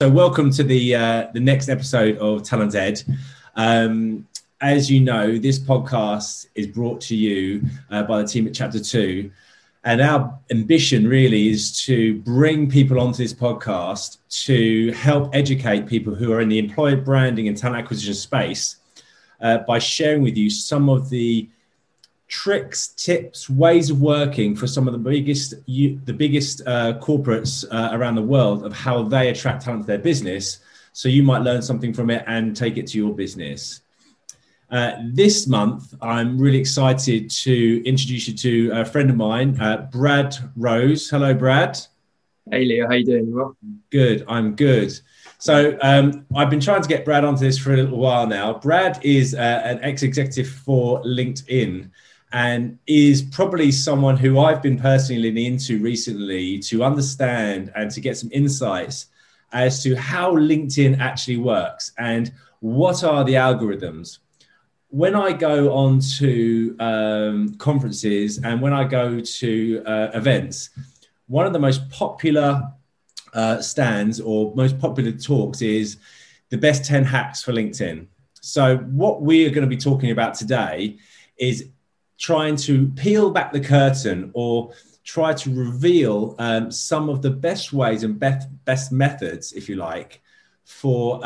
So welcome to the next episode of Talent Ed. As you know, this podcast is brought to you by the team at Chapter 2. And our ambition really is to bring people onto this podcast to help educate people who are in the employer branding and talent acquisition space by sharing with you some of the tricks, tips, ways of working for some of the biggest corporates around the world of how they attract talent to their business. So you might learn something from it and take it to your business. This month, I'm really excited to introduce you to a friend of mine, Brad Rose. Hello, Brad. Hey, Leo. How you doing? You well? Good. I'm good. So I've been trying to get Brad onto this for a little while now. Brad is an ex-executive for LinkedIn, and is probably someone who I've been personally leaning into recently to understand and to get some insights as to how LinkedIn actually works and what are the algorithms. When I go on to conferences and when I go to events, one of the most popular stands or most popular talks is the best 10 hacks for LinkedIn. So what we are going to be talking about today is trying to peel back the curtain or try to reveal some of the best ways and best methods, if you like, for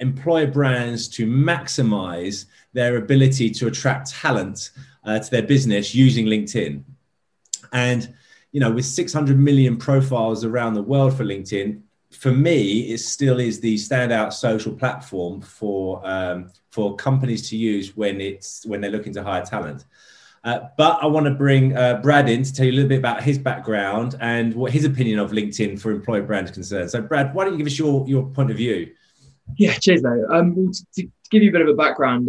employer brands to maximize their ability to attract talent to their business using LinkedIn. And, you know, with 600 million profiles around the world for LinkedIn, for me, it still is the standout social platform for companies to use when they're looking to hire talent. But I want to bring Brad in to tell you a little bit about his background and what his opinion of LinkedIn for employer brand is concerned. So, Brad, why don't you give us your point of view? Yeah, cheers, Leo. To give you a bit of a background,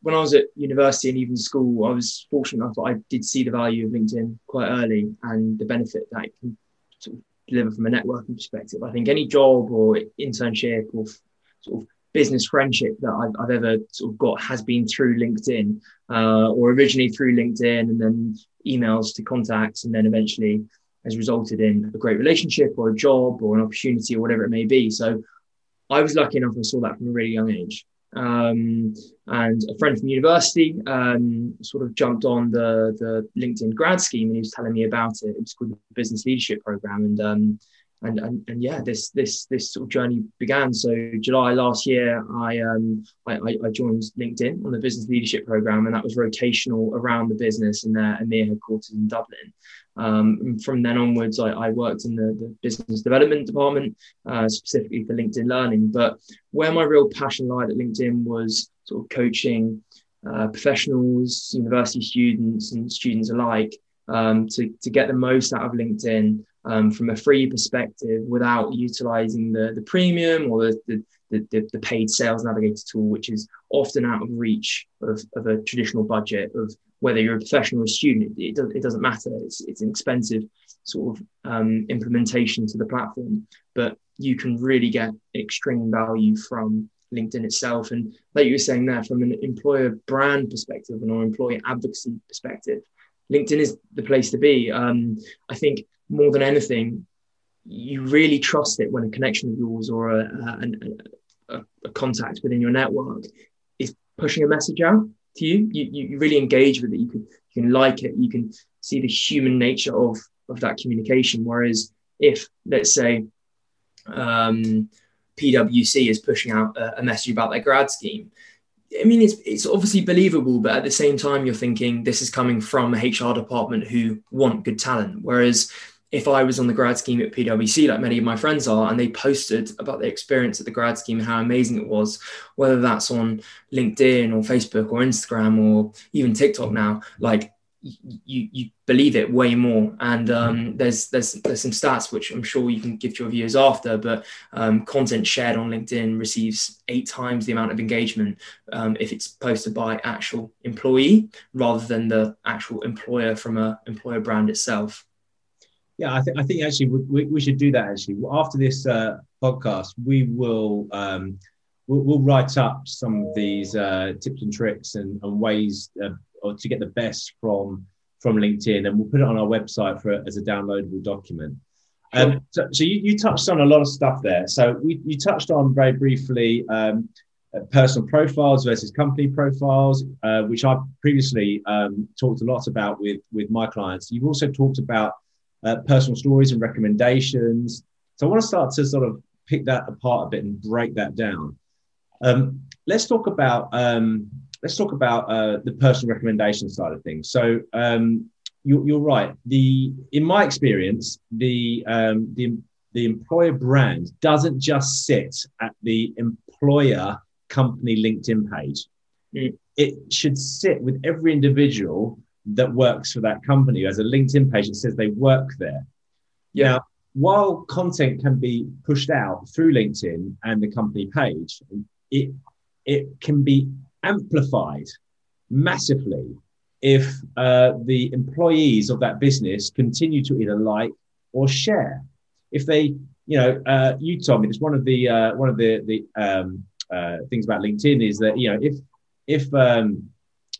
when I was at university and even school, I was fortunate enough that I did see the value of LinkedIn quite early and the benefit that it can sort of deliver from a networking perspective. I think any job or internship or sort of business friendship that I've ever sort of got has been through LinkedIn or originally through LinkedIn, and then emails to contacts, and then eventually has resulted in a great relationship or a job or an opportunity or whatever it may be. So I was lucky enough I saw that from a really young age. And a friend from university sort of jumped on the LinkedIn grad scheme, and he was telling me about it. It was called the Business Leadership Program, and yeah, this sort of journey began. So July last year, I joined LinkedIn on the Business Leadership Program, and that was rotational around the business in their EMEA headquarters in Dublin. And from then onwards, I worked in the business development department, specifically for LinkedIn Learning. But where my real passion lied at LinkedIn was sort of coaching professionals, university students and students alike to get the most out of LinkedIn. From a free perspective, without utilizing the premium or the paid Sales Navigator tool, which is often out of reach of a traditional budget of whether you're a professional or a student. It doesn't matter. It's an expensive sort of implementation to the platform, but you can really get extreme value from LinkedIn itself. And like you were saying there, from an employer brand perspective and an employee advocacy perspective, LinkedIn is the place to be. I think more than anything, you really trust it when a connection of yours or a contact within your network is pushing a message out to you. You really engage with it. You can like it. You can see the human nature of that communication. Whereas if, let's say, PwC is pushing out a message about their grad scheme, I mean, it's obviously believable, but at the same time, you're thinking this is coming from a HR department who want good talent. Whereas if I was on the grad scheme at PwC, like many of my friends are, and they posted about their experience at the grad scheme and how amazing it was, whether that's on LinkedIn or Facebook or Instagram or even TikTok now, like you believe it way more. And there's some stats which I'm sure you can give to your viewers after, but content shared on LinkedIn receives 8 times the amount of engagement if it's posted by actual employee rather than the actual employer from a employer brand itself. Yeah, I think actually we should do that. Actually, after this podcast, we will we'll write up some of these tips and tricks and ways or to get the best from LinkedIn, and we'll put it on our website as a downloadable document. So you touched on a lot of stuff there. So you touched on very briefly personal profiles versus company profiles, which I previously talked a lot about with my clients. You've also talked about personal stories and recommendations. So I want to start to sort of pick that apart a bit and break that down. Let's talk about the personal recommendation side of things. So you're right. In my experience, the employer brand doesn't just sit at the employer company LinkedIn page. Mm. It should sit with every individual that works for that company as a LinkedIn page that says they work there. Yeah. Now, while content can be pushed out through LinkedIn and the company page, it can be amplified massively if the employees of that business continue to either like or share. If they, you told me it's one of the things about LinkedIn is that if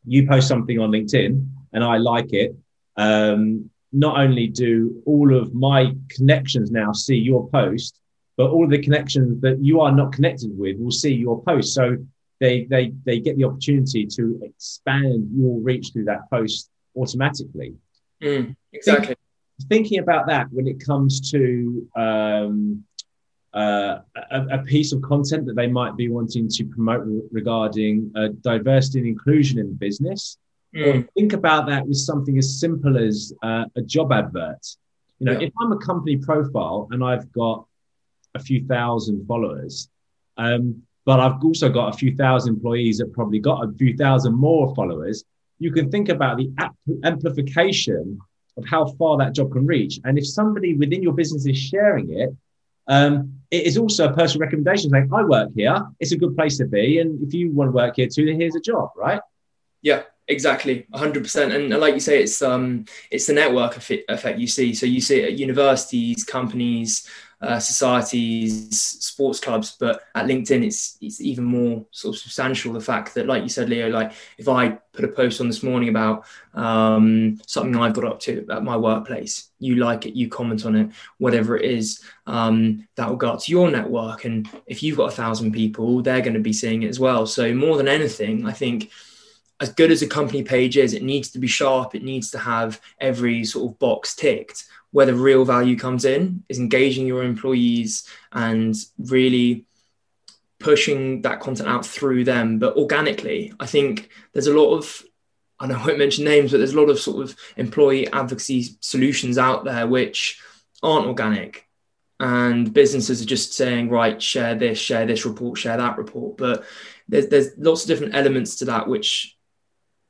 you post something on LinkedIn and I like it, not only do all of my connections now see your post, but all of the connections that you are not connected with will see your post. So they get the opportunity to expand your reach through that post automatically. Mm, exactly. Thinking about that when it comes to a piece of content that they might be wanting to promote regarding diversity and inclusion in business. Mm. Or think about that with something as simple as a job advert. If I'm a company profile and I've got a few thousand followers, but I've also got a few thousand employees that probably got a few thousand more followers, you can think about the amplification of how far that job can reach. And if somebody within your business is sharing it, it is also a personal recommendation saying, I work here, it's a good place to be. And if you want to work here too, then here's a job, right? Yeah. Exactly, 100%. And like you say, it's the network effect you see. So you see it at universities, companies, societies, sports clubs, but at LinkedIn, it's even more sort of substantial. The fact that, like you said, Leo, like if I put a post on this morning about something I've got up to at my workplace, you like it, you comment on it, whatever it is, that will go up to your network. And if you've got 1,000 people, they're going to be seeing it as well. So more than anything, I think, as good as a company page is, it needs to be sharp. It needs to have every sort of box ticked. Where the real value comes in is engaging your employees and really pushing that content out through them, but organically. I think there's a lot of, and I won't mention names, but there's a lot of sort of employee advocacy solutions out there which aren't organic. And businesses are just saying, right, share this report, share that report. But there's lots of different elements to that, which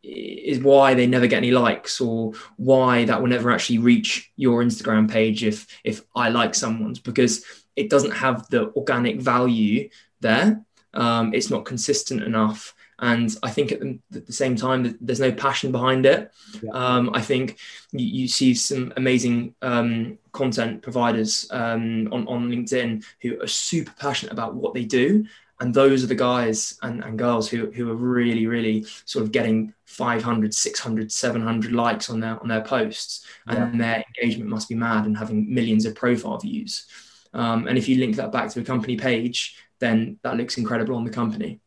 is why they never get any likes, or why that will never actually reach your Instagram page if I like someone's, because it doesn't have the organic value there. It's not consistent enough. And I think at the same time, there's no passion behind it. Yeah. I think you see some amazing content providers on LinkedIn who are super passionate about what they do. And those are the guys and girls who are really, really sort of getting 500, 600, 700 likes on their posts. Yeah. And their engagement must be mad and having millions of profile views. And if you link that back to a company page, then that looks incredible on the company.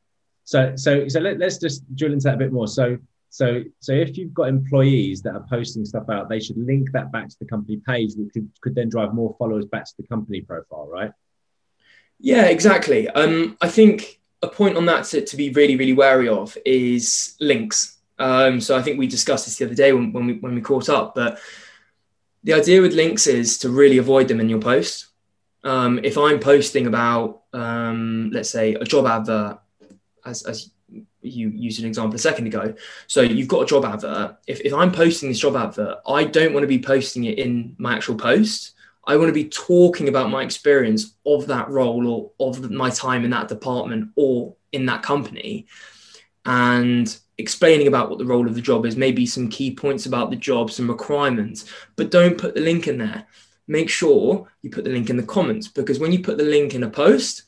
So let's just drill into that a bit more. So if you've got employees that are posting stuff out, they should link that back to the company page, which could then drive more followers back to the company profile, right? Yeah, exactly. I think a point on that to be really, really wary of is links. So I think we discussed this the other day when we caught up, but the idea with links is to really avoid them in your post. If I'm posting about, let's say, a job advert, as you used an example a second ago. So you've got a job advert. If I'm posting this job advert, I don't want to be posting it in my actual post. I want to be talking about my experience of that role or of my time in that department or in that company and explaining about what the role of the job is, maybe some key points about the job, some requirements, but don't put the link in there. Make sure you put the link in the comments, because when you put the link in a post,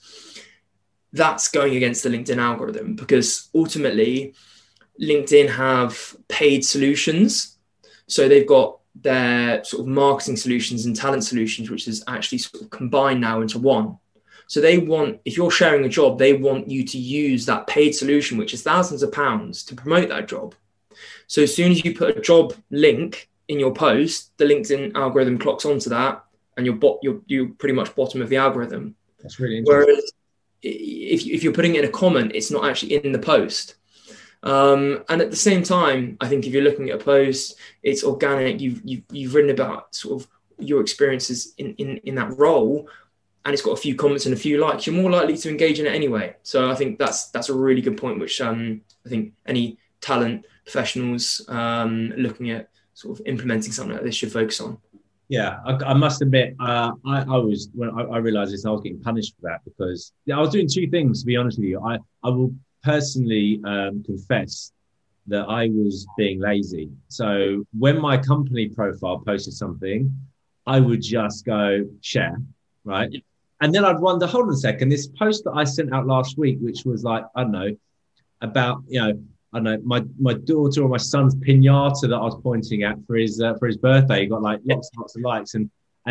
that's going against the LinkedIn algorithm, because ultimately LinkedIn have paid solutions. So they've got their sort of marketing solutions and talent solutions, which is actually sort of combined now into one. So they want, if you're sharing a job, they want you to use that paid solution, which is thousands of £, to promote that job. So as soon as you put a job link in your post, the LinkedIn algorithm clocks onto that, and you're pretty much bottom of the algorithm. That's really interesting. Whereas if you're putting it in a comment, it's not actually in the post. And at the same time, I think if you're looking at a post, it's organic. You've written about sort of your experiences in that role, and it's got a few comments and a few likes. You're more likely to engage in it anyway. So I think that's a really good point, which I think any talent professionals looking at sort of implementing something like this should focus on. Yeah, I must admit, I realised this, I was getting punished for that because I was doing two things, to be honest with you. I will personally confess that I was being lazy. So when my company profile posted something, I would just go share, right? Yeah. And then I'd wonder, hold on a second, this post that I sent out last week, which was like, I don't know, about, you know, I don't know, my daughter or my son's pinata that I was pointing at for his birthday. He got like lots and lots of likes, and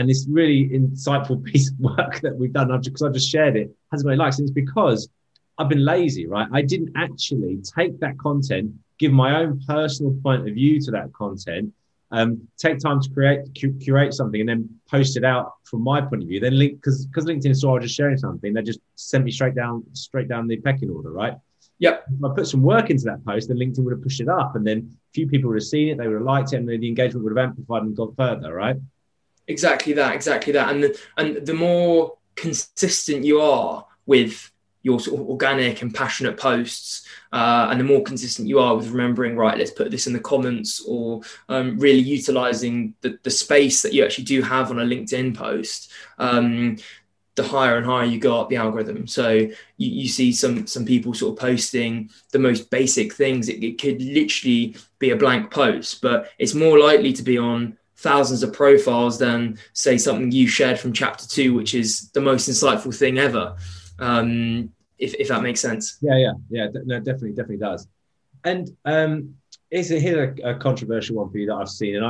this really insightful piece of work that we've done, because I've just shared it, hasn't many likes. And it's because I've been lazy, right? I didn't actually take that content, give my own personal point of view to that content, take time to curate something, and then post it out from my point of view. Then because LinkedIn saw I was just sharing something, they just sent me straight down the pecking order, right? Yep. If I put some work into that post, then LinkedIn would have pushed it up, and then a few people would have seen it, they would have liked it, and then the engagement would have amplified and gone further, right? Exactly that. And the more consistent you are with your sort of organic and passionate posts, and the more consistent you are with remembering, right, let's put this in the comments, or really utilising the space that you actually do have on a LinkedIn post, the higher and higher you go up the algorithm. So you see some people sort of posting the most basic things. It could literally be a blank post, but it's more likely to be on thousands of profiles than, say, something you shared from Chapter 2, which is the most insightful thing ever, if that makes sense. Yeah. No, definitely does. And here's a controversial one for you that I've seen, and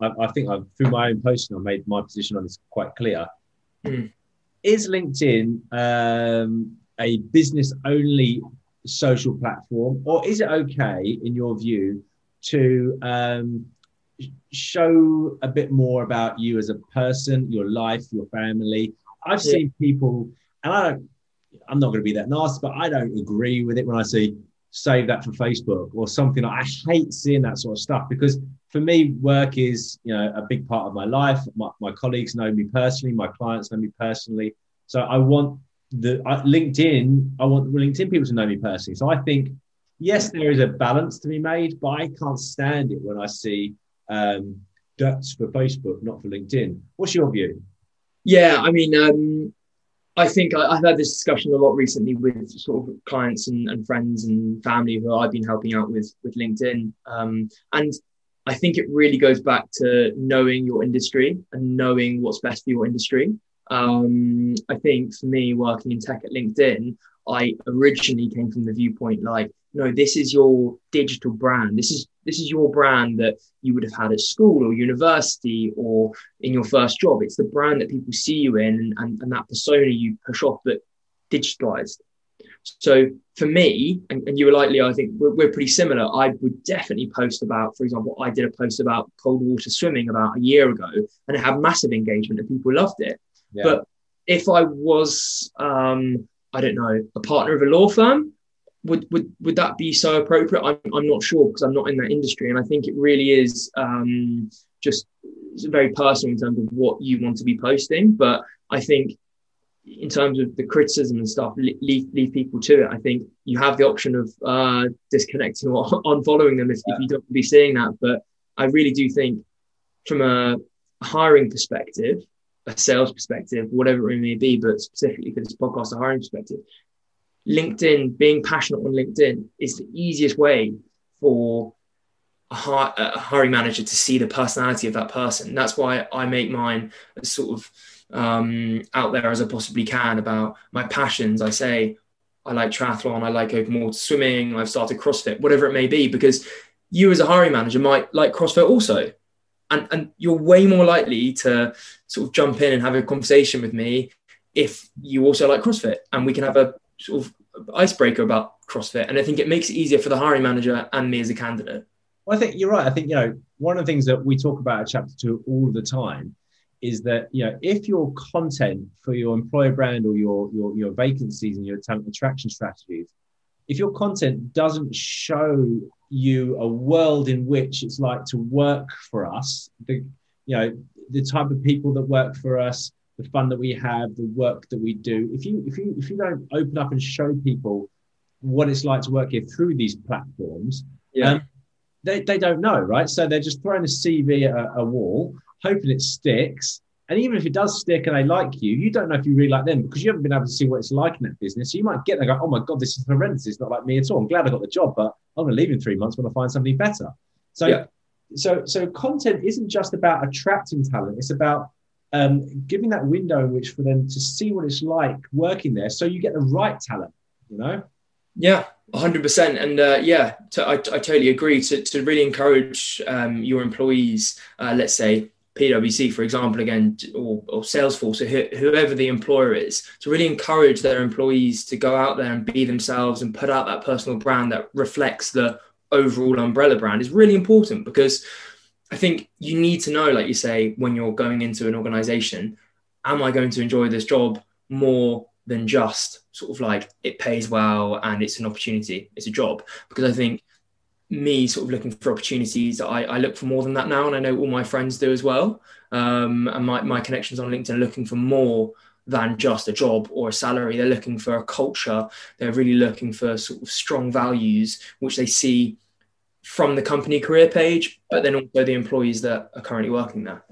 I think I've, through my own posting, I've made my position on this quite clear. Mm. Is LinkedIn a business-only social platform, or is it okay, in your view, to show a bit more about you as a person, your life, your family? I've seen people, and I'm not going to be that nasty, but I don't agree with it when I see save that for Facebook or something. I hate seeing that sort of stuff because, for me, work is, you know, a big part of my life. My colleagues know me personally. My clients know me personally. So I want LinkedIn people to know me personally. So I think, yes, there is a balance to be made, but I can't stand it when I see that's for Facebook, not for LinkedIn. What's your view? Yeah, I mean, I think I've had this discussion a lot recently with sort of clients and friends and family who I've been helping out with LinkedIn. And I think it really goes back to knowing your industry and knowing what's best for your industry. I think for me, working in tech at LinkedIn, I originally came from the viewpoint like, no, this is your digital brand. This is your brand that you would have had at school or university or in your first job. It's the brand that people see you in and that persona you push off but digitalized. So for me, and you were likely, I think we're pretty similar. I would definitely post about, for example, I did a post about cold water swimming about a year ago, and it had massive engagement and people loved it. Yeah. But if I was, I don't know, a partner of a law firm, would that be so appropriate? I'm not sure because I'm not in that industry. And I think it really is just very personal in terms of what you want to be posting. But I think, in terms of the criticism and stuff, leave people to it. I think you have the option of disconnecting or unfollowing them if you don't be seeing that. But I really do think from a hiring perspective, a sales perspective, whatever it may be, but specifically for this podcast, a hiring perspective, LinkedIn, being passionate on LinkedIn is the easiest way for a hiring manager to see the personality of that person. That's why I make mine a sort of out there as I possibly can about my passions. I say I like triathlon, I like open water swimming, I've started CrossFit, whatever it may be, because you as a hiring manager might like CrossFit also. And you're way more likely to sort of jump in and have a conversation with me if you also like CrossFit, and we can have a sort of icebreaker about CrossFit. And I think it makes it easier for the hiring manager and me as a candidate. Well, I think you're right. I think, you know, one of the things that we talk about at Chapter 2 all the time is that, you know, if your content for your employer brand or your vacancies and your talent attraction strategies, if your content doesn't show you a world in which it's like to work for us, the type of people that work for us, the fun that we have, the work that we do, if you don't open up and show people what it's like to work here through these platforms, they don't know, right? So they're just throwing a CV at a wall, hoping it sticks. And even if it does stick and they like you, you don't know if you really like them because you haven't been able to see what it's like in that business. So you might get there and go, oh my God, this is horrendous. It's not like me at all. I'm glad I got the job, but I'm going to leave in 3 months when I find something better. So content isn't just about attracting talent. It's about giving that window in which for them to see what it's like working there. So you get the right talent, you know? Yeah, 100%. And I totally agree to really encourage your employees, let's say, PwC, for example, again, or Salesforce, or whoever the employer is, to really encourage their employees to go out there and be themselves and put out that personal brand that reflects the overall umbrella brand is really important, because I think you need to know, like you say, when you're going into an organization, am I going to enjoy this job more than just sort of like it pays well and it's an opportunity, it's a job? Because I think me sort of looking for opportunities, I look for more than that now, and I know all my friends do as well, and my connections on LinkedIn are looking for more than just a job or a salary. They're looking for a culture, they're really looking for sort of strong values which they see from the company career page, but then also the employees that are currently working there.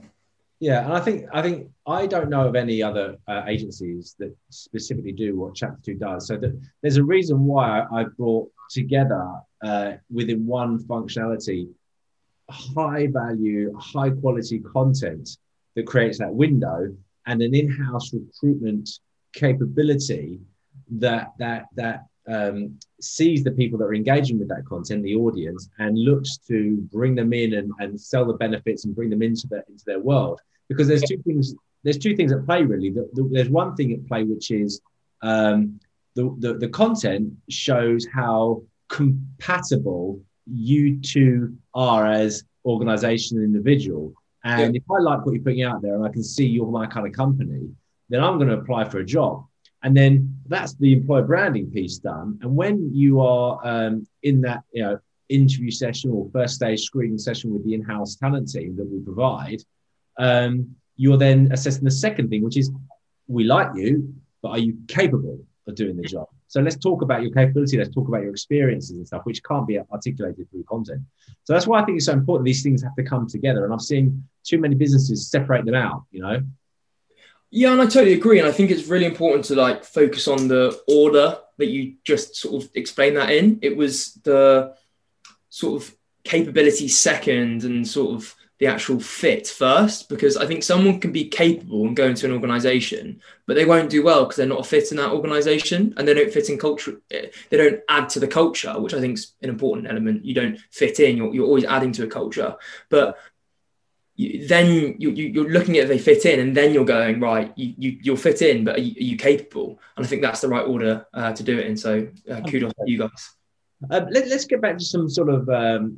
Yeah, and I think I don't know of any other agencies that specifically do what Chapter 2 does. So that there's a reason why I brought together within one functionality, high value, high quality content that creates that window, and an in-house recruitment capability that sees the people that are engaging with that content, the audience, and looks to bring them in and sell the benefits and bring them into their world. Because there's two things at play, really. There's one thing at play, which is the content shows how compatible you two are as organization and individual. And if I like what you're putting out there and I can see you're my kind of company, then I'm going to apply for a job. And then that's the employer branding piece done. And when you are in that interview session or first stage screening session with the in-house talent team that we provide, you're then assessing the second thing, which is, we like you, but are you capable of doing the job? So let's talk about your capability. Let's talk about your experiences and stuff, which can't be articulated through content. So that's why I think it's so important. These things have to come together. And I've seen too many businesses separate them out, you know? Yeah, and I totally agree. And I think it's really important to like focus on the order that you just sort of explained that in. It was the sort of capability second and sort of the actual fit first, because I think someone can be capable and go into an organization, but they won't do well because they're not a fit in that organization and they don't fit in culture. They don't add to the culture, which I think is an important element. You don't fit in, you're always adding to a culture. But then you're looking at if they fit in, and then you're going, right, you'll fit in, but are you capable? And I think that's the right order to do it in. So kudos to you guys. Let's get back to some sort of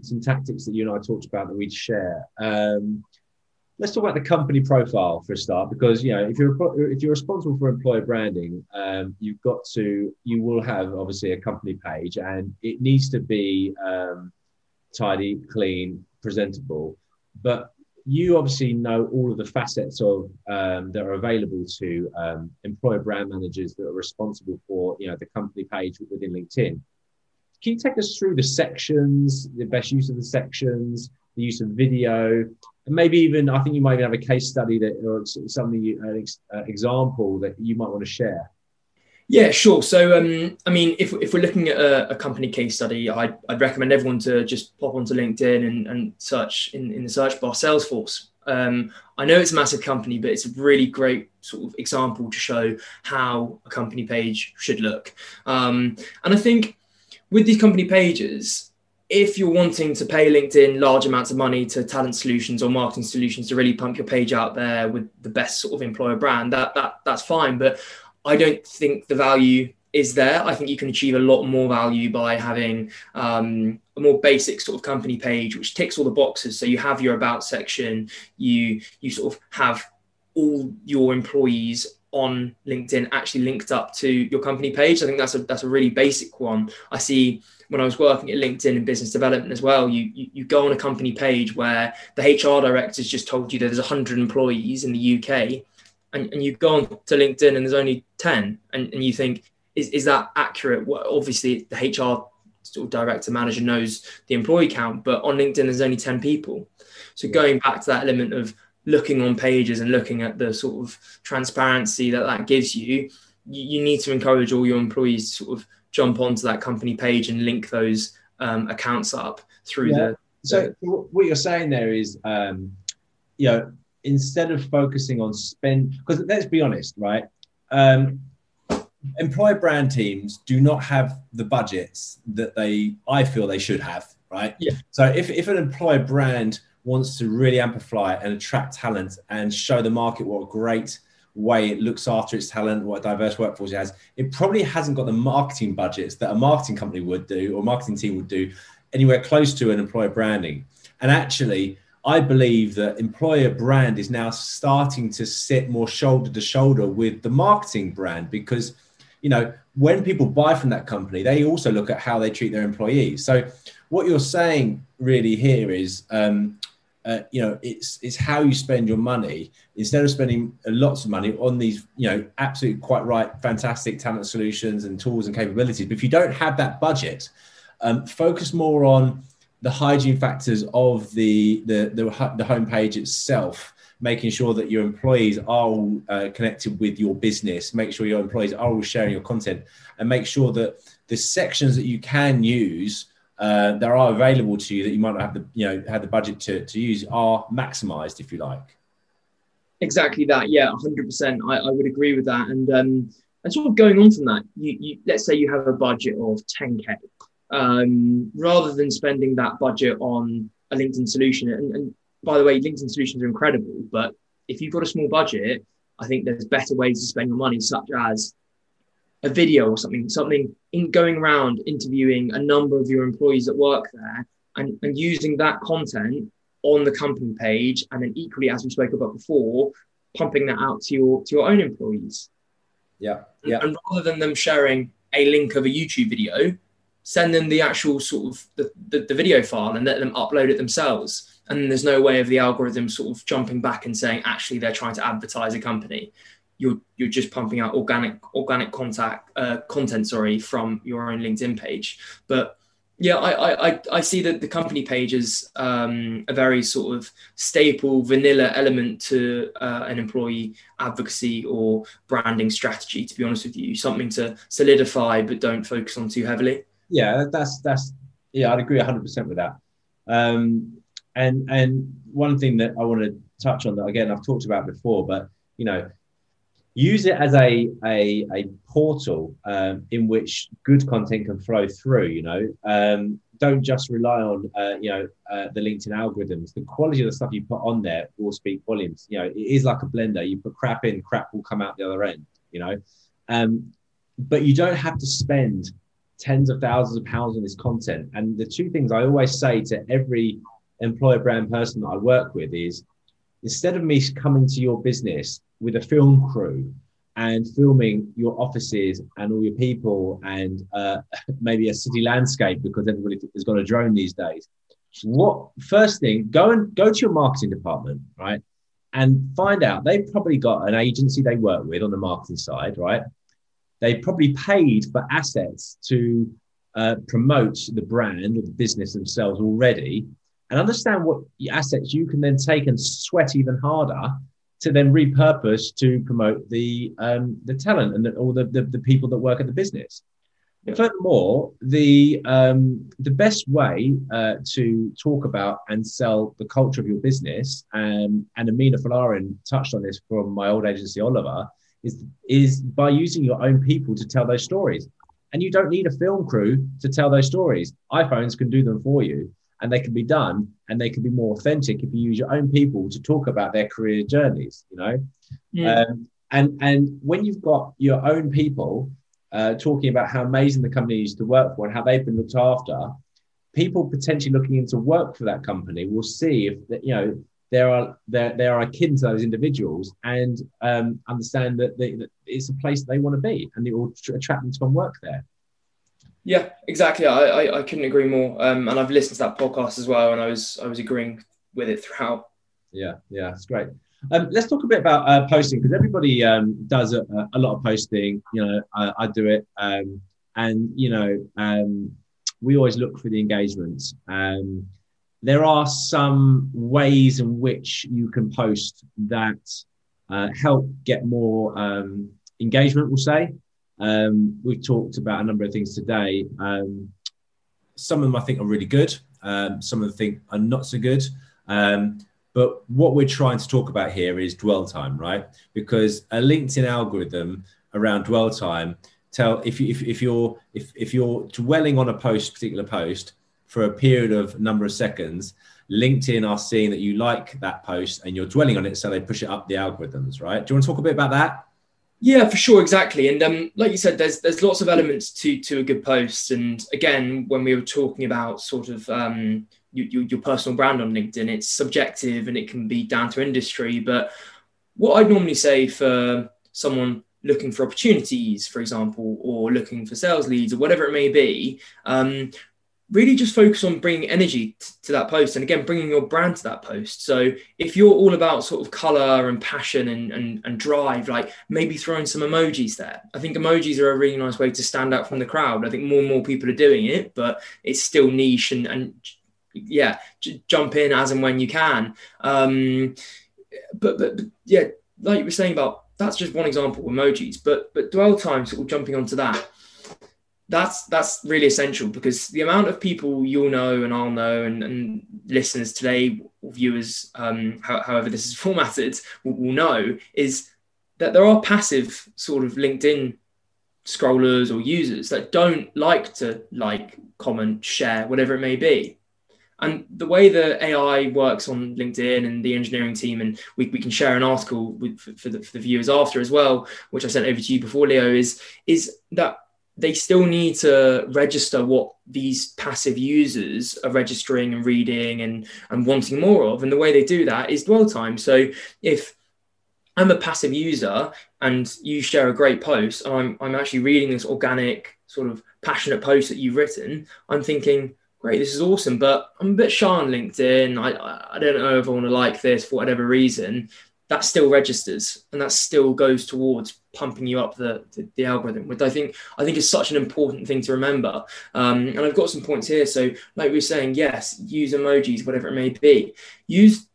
some tactics that you and I talked about that we'd share. Let's talk about the company profile for a start, because if you're responsible for employer branding, you will have obviously a company page, and it needs to be tidy, clean, presentable. But you obviously know all of the facets of that are available to employer brand managers that are responsible for the company page within LinkedIn. Can you take us through the sections, the best use of the sections, the use of video, and maybe even I think you might even have a case study that or something, an example that you might want to share? Yeah, sure. So, I mean, if we're looking at a company case study, I'd recommend everyone to just pop onto LinkedIn and search in the search bar Salesforce. I know it's a massive company, but it's a really great sort of example to show how a company page should look. And I think with these company pages, if you're wanting to pay LinkedIn large amounts of money to talent solutions or marketing solutions to really pump your page out there with the best sort of employer brand, that's fine. But I don't think the value is there. I think you can achieve a lot more value by having a more basic sort of company page, which ticks all the boxes. So you have your about section, you sort of have all your employees on LinkedIn actually linked up to your company page. I think that's a really basic one. I see when I was working at LinkedIn in business development as well, you go on a company page where the HR director's just told you that there's 100 employees in the UK, and you go on to LinkedIn and there's only 10, and you think, is that accurate? Well, obviously the HR sort of director manager knows the employee count, but on LinkedIn there's only 10 people. So going back to that element of looking on pages and looking at the sort of transparency that gives you, you need to encourage all your employees to sort of jump onto that company page and link those accounts up through the... So what you're saying there is, instead of focusing on spend, because let's be honest, right? Employer brand teams do not have the budgets that I feel they should have, right? Yeah. So if an employer brand wants to really amplify and attract talent and show the market what a great way it looks after its talent, what a diverse workforce it has, it probably hasn't got the marketing budgets that a marketing company would do or marketing team would do anywhere close to an employer branding. And actually, I believe that employer brand is now starting to sit more shoulder to shoulder with the marketing brand, because, you know, when people buy from that company, they also look at how they treat their employees. So what you're saying really here is, it's how you spend your money. Instead of spending lots of money on these, absolutely quite right, fantastic talent solutions and tools and capabilities, but if you don't have that budget, focus more on the hygiene factors of the homepage itself, making sure that your employees are all connected with your business, make sure your employees are all sharing your content, and make sure that the sections that you can use that are available to you that you might not have the budget to use are maximized, if you like. Exactly that. Yeah, 100%. I would agree with that. And sort of going on from that, you let's say you have a budget of 10K, rather than spending that budget on a LinkedIn solution. And by the way, LinkedIn solutions are incredible, but if you've got a small budget, I think there's better ways to spend your money, such as a video or something in going around interviewing a number of your employees that work there and using that content on the company page. And then equally, as we spoke about before, pumping that out to your own employees. Yeah. Yeah. And rather than them sharing a link of a YouTube video, send them the actual sort of the video file and let them upload it themselves. And there's no way of the algorithm sort of jumping back and saying, actually, they're trying to advertise a company. You're just pumping out organic content from your own LinkedIn page. But yeah, I see that the company page is a very sort of staple vanilla element to an employee advocacy or branding strategy, to be honest with you, something to solidify, but don't focus on too heavily. Yeah, I'd agree 100% with that. And one thing that I want to touch on that, again, I've talked about before, but, use it as a portal in which good content can flow through. Don't just rely on the LinkedIn algorithms. The quality of the stuff you put on there will speak volumes. It is like a blender. You put crap in, crap will come out the other end. But you don't have to spend tens of thousands of pounds on this content. And the two things I always say to every employer brand person that I work with is, instead of me coming to your business with a film crew and filming your offices and all your people and maybe a city landscape, because everybody has got a drone these days, first thing, go to your marketing department, right? And find out, they've probably got an agency they work with on the marketing side, right? They probably paid for assets to promote the brand or the business themselves already, and understand what assets you can then take and sweat even harder to then repurpose to promote the talent and all the people that work at the business. Yeah. Furthermore, the best way to talk about and sell the culture of your business, and Amina Folarin touched on this from my old agency, Oliver, is by using your own people to tell those stories. And you don't need a film crew to tell those stories. iPhones can do them for you, and they can be done, and they can be more authentic if you use your own people to talk about their career journeys, you know? Yeah. And when you've got your own people talking about how amazing the company used to work for and how they've been looked after, people potentially looking into work for that company will see if that, you know, there are akin to those individuals, and understand that it's a place they want to be, and it will attract them to come work there. Yeah, exactly. I couldn't agree more. And I've listened to that podcast as well, and I was agreeing with it throughout. Yeah, it's great. Let's talk a bit about posting, because everybody does a lot of posting. You know, I do it, and you know, we always look for the engagement. There are some ways in which you can post that help get more engagement, we'll say. We've talked about a number of things today. Some of them I think are really good. Some of them I think are not so good. But what we're trying to talk about here is dwell time, right? Because a LinkedIn algorithm around dwell time if you're dwelling on a particular post for a period of number of seconds, LinkedIn are seeing that you like that post and you're dwelling on it, so they push it up the algorithms, right? Do you want to talk a bit about that? Yeah, for sure, exactly. And like you said, there's lots of elements to a good post. And again, when we were talking about sort of your personal brand on LinkedIn, it's subjective and it can be down to industry. But what I'd normally say for someone looking for opportunities, for example, or looking for sales leads or whatever it may be, really just focus on bringing energy to that post. And again, bringing your brand to that post. So if you're all about sort of color and passion and drive, like maybe throwing some emojis there. I think emojis are a really nice way to stand out from the crowd. I think more and more people are doing it, but it's still niche and jump in as and when you can. But yeah, like you were saying about, that's just one example, emojis, but dwell time, sort of jumping onto that, that's really essential, because the amount of people you'll know and I'll know and listeners today, viewers, however this is formatted, will know is that there are passive sort of LinkedIn scrollers or users that don't like to like, comment, share, whatever it may be. And the way the AI works on LinkedIn and the engineering team, and we can share an article for the viewers after as well, which I sent over to you before, Leo, is that they still need to register what these passive users are registering and reading and wanting more of. And the way they do that is dwell time. So if I'm a passive user and you share a great post, and I'm actually reading this organic sort of passionate post that you've written, I'm thinking, great, this is awesome, but I'm a bit shy on LinkedIn. I don't know if I want to like this for whatever reason. That still registers, and that still goes towards pumping you up the algorithm, which I think is such an important thing to remember. And I've got some points here. So like we were saying, yes, use emojis, whatever it may be. Use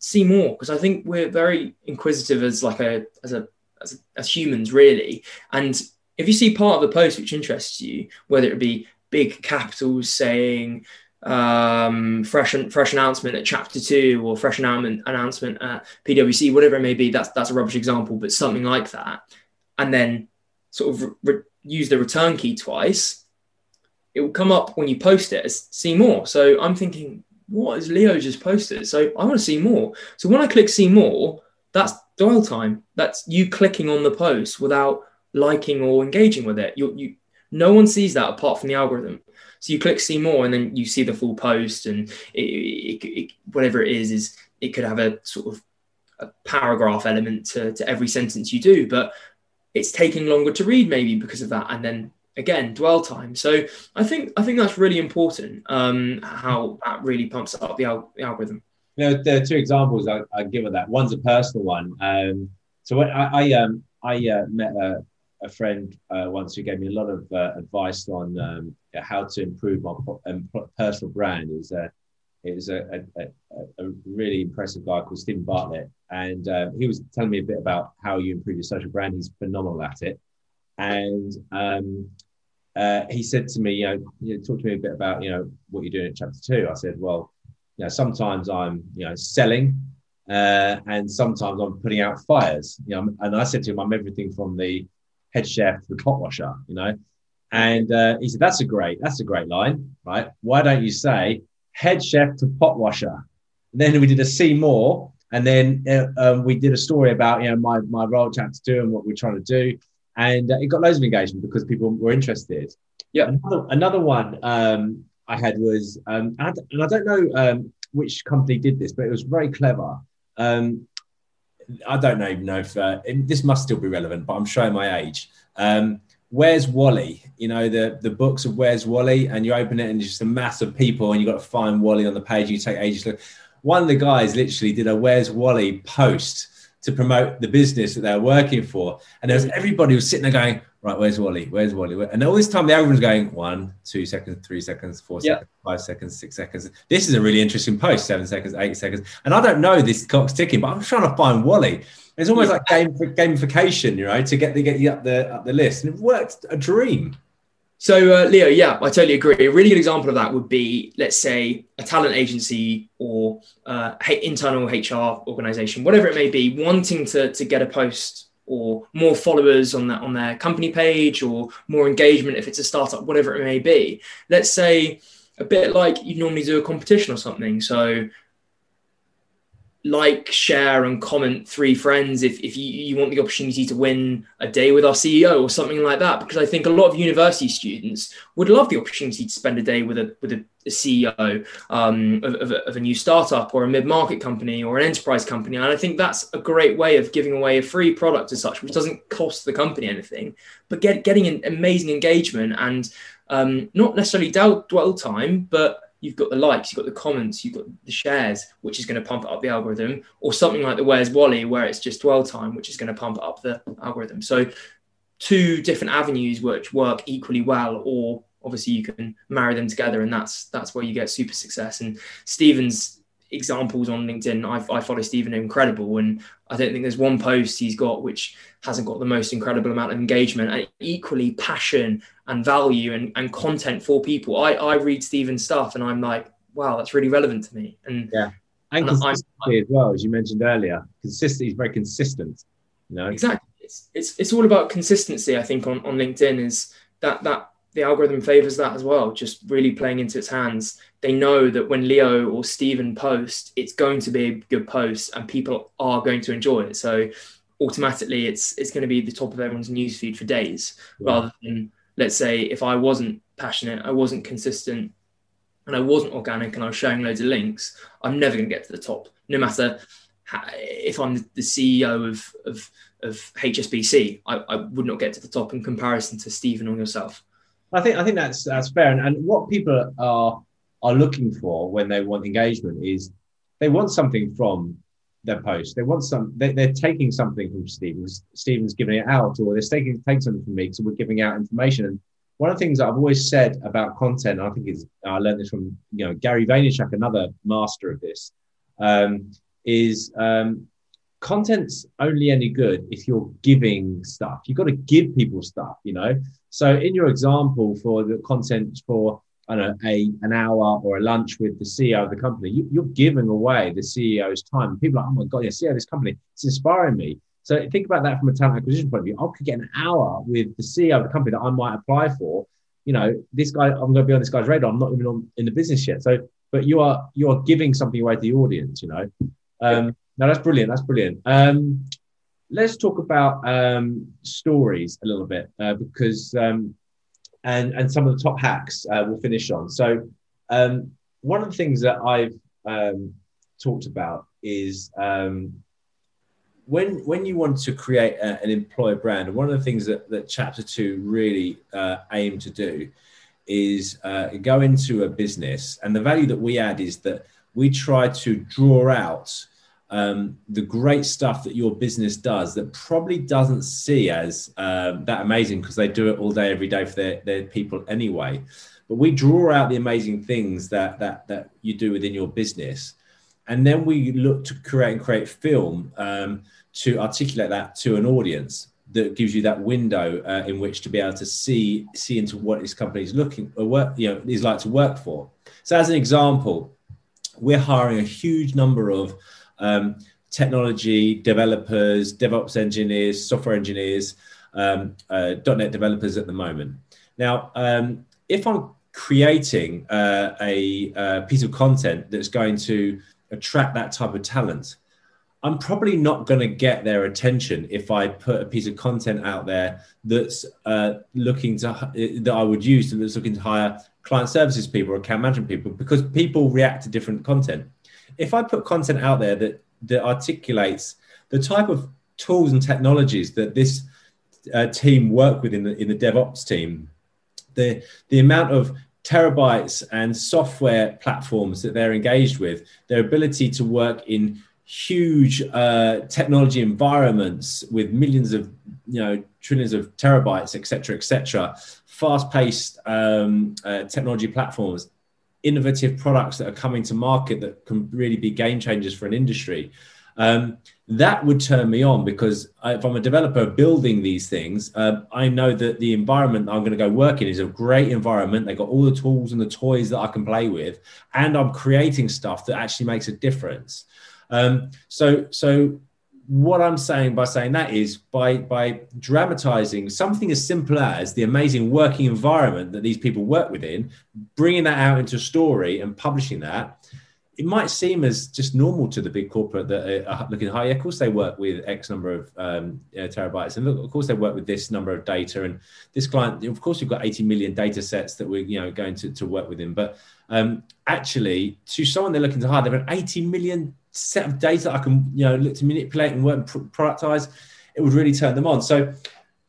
see more, because I think we're very inquisitive as humans, really. And if you see part of the post which interests you, whether it be big capitals saying fresh announcement at Chapter 2 or fresh announcement at PwC, whatever it may be, that's a rubbish example, but something like that, and then sort of use the return key twice, it will come up when you post it as see more. So I'm thinking, what has Leo just posted? So I want to see more. So when I click see more, that's dwell time. That's you clicking on the post without liking or engaging with it. No one sees that apart from the algorithm. So you click see more, and then you see the full post, and it whatever it is it could have a sort of a paragraph element to every sentence you do, but it's taking longer to read maybe because of that. And then again, dwell time. So I think that's really important, how that really pumps up the algorithm. You know, there are two examples I give of that. One's a personal one. So when I met a friend once who gave me a lot of advice on how to improve my personal brand. It was a really impressive guy called Stephen Bartlett, and he was telling me a bit about how you improve your social brand. He's phenomenal at it, and he said to me, talk to me a bit about what you're doing at Chapter 2. I said, well, sometimes I'm selling, and sometimes I'm putting out fires. And I said to him, I'm everything from the head chef to the clock washer. And he said, that's a great line, right? Why don't you say head chef to pot washer? And then we did a see more. And then we did a story about, you know, my role, Chapter 2, and what we're trying to do. And it got loads of engagement because people were interested. Yeah. Another one I had was, and I don't know which company did this, but it was very clever. I don't even know if this must still be relevant, but I'm showing my age. Where's Wally? You know, the books of Where's Wally, and you open it and it's just a mass of people and you've got to find Wally on the page. You take ages to look. One of the guys literally did a Where's Wally post to promote the business that they're working for. And there's everybody was sitting there going, right, where's Wally? Where's Wally? And all this time, the algorithm's going 1, 2 seconds, 3 seconds, 4 seconds, 5 seconds, 6 seconds. This is a really interesting post, 7 seconds, 8 seconds. And I don't know this clock's ticking, but I'm trying to find Wally. It's almost like gamification, you know, to get you up the list. And it worked a dream. So, Leo, yeah, I totally agree. A really good example of that would be, let's say, a talent agency or internal HR organization, whatever it may be, wanting to get a post or more followers on their company page or more engagement if it's a startup, whatever it may be. Let's say a bit like you normally do a competition or something. So like, share and comment 3 friends if you want the opportunity to win a day with our CEO or something like that, because I think a lot of university students would love the opportunity to spend a day with a CEO of a new startup or a mid-market company or an enterprise company. And I think that's a great way of giving away a free product as such, which doesn't cost the company anything, but getting an amazing engagement and not necessarily dwell time, but you've got the likes, you've got the comments, you've got the shares, which is going to pump up the algorithm, or something like the Where's Wally, where it's just dwell time, which is going to pump up the algorithm. So 2 different avenues which work equally well, or obviously you can marry them together, and that's where you get super success. And Stephen's examples on LinkedIn, I follow Stephen, incredible, and I don't think there's one post he's got which hasn't got the most incredible amount of engagement and equally passion and value and content for people. I read Stephen's stuff and I'm like, wow, that's really relevant to me. And yeah, and consistency as well, as you mentioned earlier. Consistency is very consistent, you know. Exactly, it's all about consistency. I think on LinkedIn is that the algorithm favors that as well, just really playing into its hands. They know that when Leo or Stephen post, it's going to be a good post and people are going to enjoy it. So automatically it's going to be the top of everyone's newsfeed for days, rather than, let's say, if I wasn't passionate, I wasn't consistent and I wasn't organic and I was showing loads of links, I'm never going to get to the top, no matter if I'm the CEO of HSBC, I would not get to the top in comparison to Stephen or yourself. I think that's fair. And what people are looking for when they want engagement is they want something from their post. They want they're taking something from Stephen's giving it out, or they're taking something from me, so we're giving out information. And one of the things that I've always said about content, and I think I learned this from, you know, Gary Vaynerchuk, another master of this, is content's only any good if you're giving stuff. You've got to give people stuff, you know. So in your example for the content for, I don't know, an hour or a lunch with the CEO of the company, you're giving away the CEO's time. People are like, oh my God, yeah, CEO of this company, it's inspiring me. So think about that from a talent acquisition point of view. I could get an hour with the CEO of the company that I might apply for. You know, this guy, I'm going to be on this guy's radar. I'm not even in the business yet. So, but you are giving something away to the audience, you know. No, that's brilliant. That's brilliant. Let's talk about stories a little bit because and some of the top hacks we'll finish on. So one of the things that I've talked about is when you want to create an employer brand, one of the things that Chapter 2 really aim to do is go into a business. And the value that we add is that we try to draw out the great stuff that your business does that probably doesn't see as that amazing, because they do it all day, every day for their people anyway. But we draw out the amazing things that you do within your business. And then we look to create film to articulate that to an audience that gives you that window in which to be able to see into what this company is looking or what, you know, is like to work for. So as an example, we're hiring a huge number of technology developers, DevOps engineers, software engineers, .NET developers at the moment. Now, if I'm creating a piece of content that's going to attract that type of talent, I'm probably not going to get their attention if I put a piece of content out there that's that I would use and that's looking to hire client services people or account management people, because people react to different content. If I put content out there that articulates the type of tools and technologies that this team work with in the DevOps team, the amount of terabytes and software platforms that they're engaged with, their ability to work in huge technology environments with millions of, trillions of terabytes, et cetera, fast-paced technology platforms, innovative products that are coming to market that can really be game changers for an industry. That would turn me on, because if I'm a developer building these things, I know that the environment I'm going to go work in is a great environment. They've got all the tools and the toys that I can play with, and I'm creating stuff that actually makes a difference. So what I'm saying by saying that is by dramatizing something as simple as the amazing working environment that these people work within, bringing that out into a story and publishing that, it might seem as just normal to the big corporate that are looking high. Yeah, of course they work with X number of terabytes. And of course they work with this number of data, and this client, of course we've got 80 million data sets that we're going to work with him. But actually to someone they're looking to hire, they've got 80 million set of data that I can look to manipulate and work and productize. It would really turn them on. So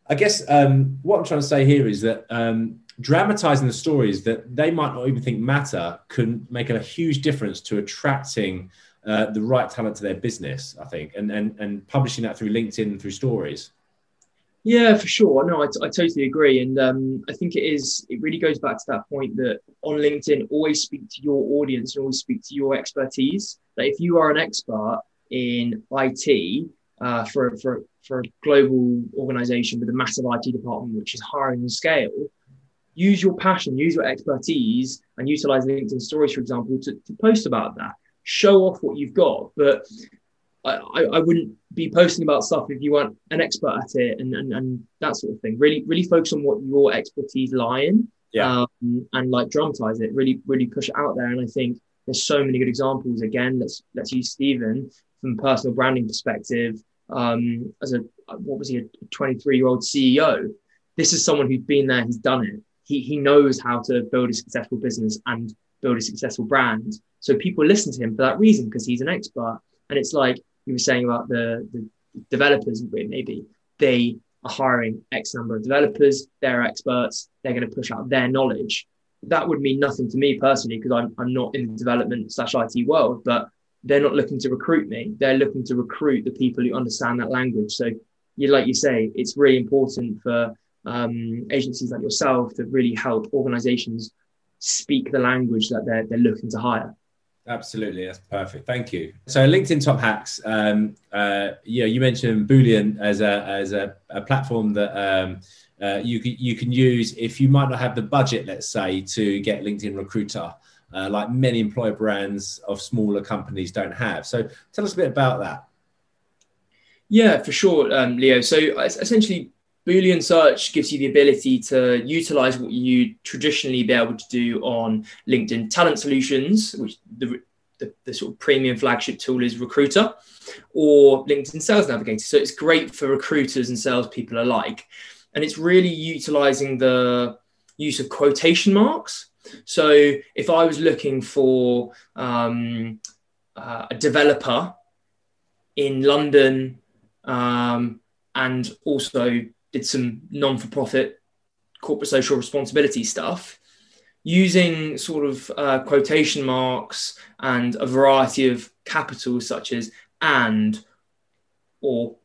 I guess what I'm trying to say here is that dramatizing the stories that they might not even think matter can make a huge difference to attracting the right talent to their business, I think, and publishing that through LinkedIn and through stories. Yeah, for sure. No, I totally agree. And I think it really goes back to that point that on LinkedIn, always speak to your audience and always speak to your expertise. That if you are an expert in IT for a global organization with a massive IT department, which is hiring on scale, use your passion, use your expertise, and utilize LinkedIn stories, for example, to post about that. Show off what you've got. But I wouldn't be posting about stuff if you weren't an expert at it and that sort of thing. Really focus on what your expertise lie in, and dramatize it, really push it out there. And I think there's so many good examples. Again, let's use Stephen from a personal branding perspective. As a 23-year-old CEO, this is someone who's been there, he's done it. He knows how to build a successful business and build a successful brand. So people listen to him for that reason, because he's an expert. And it's like you were saying about the developers, maybe they are hiring X number of developers. They're experts. They're going to push out their knowledge. That would mean nothing to me personally, because I'm not in the development / IT world, but they're not looking to recruit me. They're looking to recruit the people who understand that language. So like you say, it's really important for agencies like yourself that really help organizations speak the language that they're looking to hire. Absolutely, that's perfect. Thank you. So LinkedIn top hacks. You mentioned Boolean as a platform that you can use if you might not have the budget, let's say, to get LinkedIn Recruiter, like many employer brands of smaller companies don't have. So tell us a bit about that. Yeah, for sure, Leo. So essentially, Boolean search gives you the ability to utilize what you traditionally be able to do on LinkedIn Talent Solutions, which the sort of premium flagship tool is Recruiter, or LinkedIn Sales Navigator. So it's great for recruiters and salespeople alike. And it's really utilizing the use of quotation marks. So if I was looking for a developer in London and also did some non-for-profit corporate social responsibility stuff, using sort of quotation marks and a variety of capitals such as and or,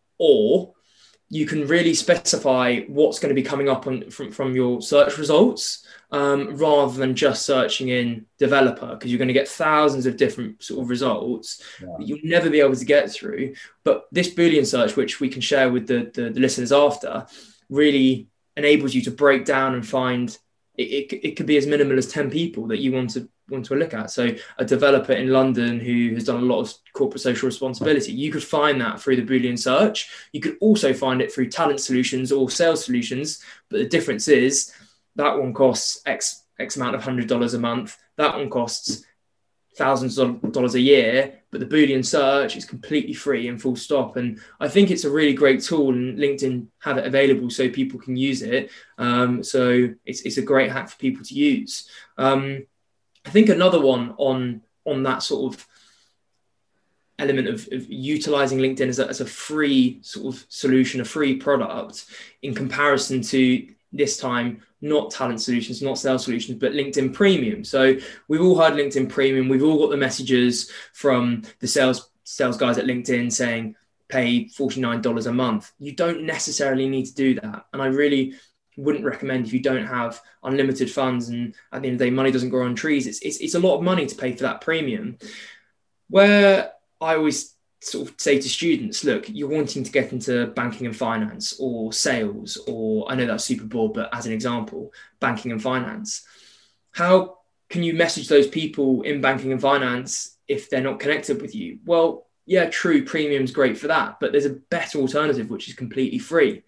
you can really specify what's going to be coming up from your search results, rather than just searching in developer, because you're going to get thousands of different sort of results that you'll never be able to get through. But this Boolean search, which we can share with the listeners after, really enables you to break down and find it could be as minimal as 10 people that you want to look at. So a developer in London who has done a lot of corporate social responsibility, you could find that through the Boolean search. You could also find it through Talent Solutions or Sales Solutions. But the difference is That one costs X amount of $100 a month. That one costs thousands of dollars a year, but the Boolean search is completely free and full stop. And I think it's a really great tool, and LinkedIn have it available so people can use it. So it's a great hack for people to use. I think another one on that sort of element of utilizing LinkedIn as a free sort of solution, a free product in comparison to this time, not Talent Solutions, not Sales Solutions, but LinkedIn Premium. So we've all heard LinkedIn Premium. We've all got the messages from the sales guys at LinkedIn saying, pay $49 a month. You don't necessarily need to do that. And I really wouldn't recommend if you don't have unlimited funds. And at the end of the day, money doesn't grow on trees. It's a lot of money to pay for that premium. Where I always sort of say to students, look, you're wanting to get into banking and finance or sales, or I know that's super broad, but as an example, banking and finance. How can you message those people in banking and finance if they're not connected with you? Well, yeah, true, premium's great for that, but there's a better alternative, which is completely free.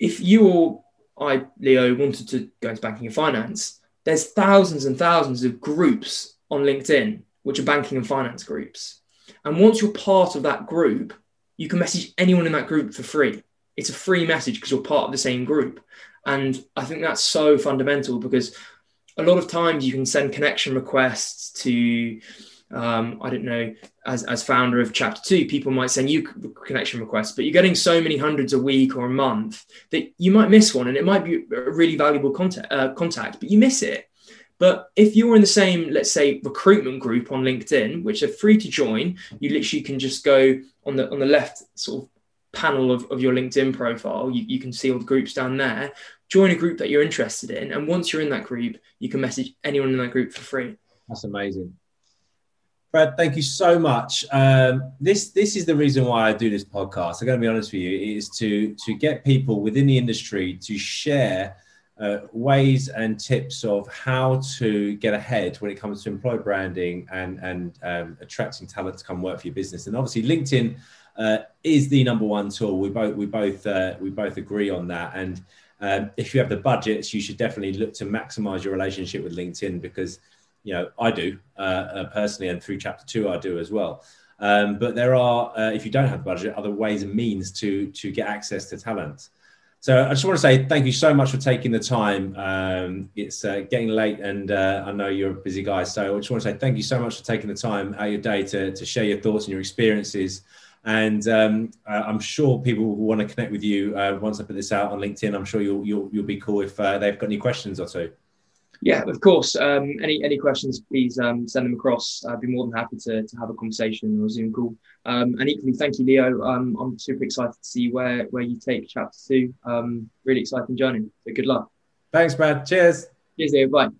If you or I, Leo, wanted to go into banking and finance, there's thousands and thousands of groups on LinkedIn, which are banking and finance groups. And once you're part of that group, you can message anyone in that group for free. It's a free message because you're part of the same group. And I think that's so fundamental, because a lot of times you can send connection requests to, I don't know, as founder of Chapter 2, people might send you connection requests, but you're getting so many hundreds a week or a month that you might miss one, and it might be a really valuable contact, but you miss it. But if you're in the same, let's say, recruitment group on LinkedIn, which are free to join, you literally can just go on the left sort of panel of your LinkedIn profile. You can see all the groups down there. Join a group that you're interested in. And once you're in that group, you can message anyone in that group for free. That's amazing. Brad, thank you so much. This is the reason why I do this podcast. I'm going to be honest with you, is to get people within the industry to share ways and tips of how to get ahead when it comes to employer branding and attracting talent to come work for your business. And obviously, LinkedIn is the number one tool. We both agree on that. And if you have the budgets, you should definitely look to maximize your relationship with LinkedIn, because you know I do personally, and through Chapter 2 I do as well. But there are, if you don't have the budget, other ways and means to get access to talent. So I just want to say thank you so much for taking the time. It's getting late, and I know you're a busy guy. So I just want to say thank you so much for taking the time out of your day to share your thoughts and your experiences. And I'm sure people will want to connect with you once I put this out on LinkedIn. I'm sure you'll be cool if they've got any questions or two. Yeah, of course. Any questions, please send them across. I'd be more than happy to have a conversation or a Zoom call. And equally, thank you, Leo. I'm super excited to see where you take Chapter 2. Really exciting journey. So good luck. Thanks, Brad. Cheers. Cheers, Leo. Bye.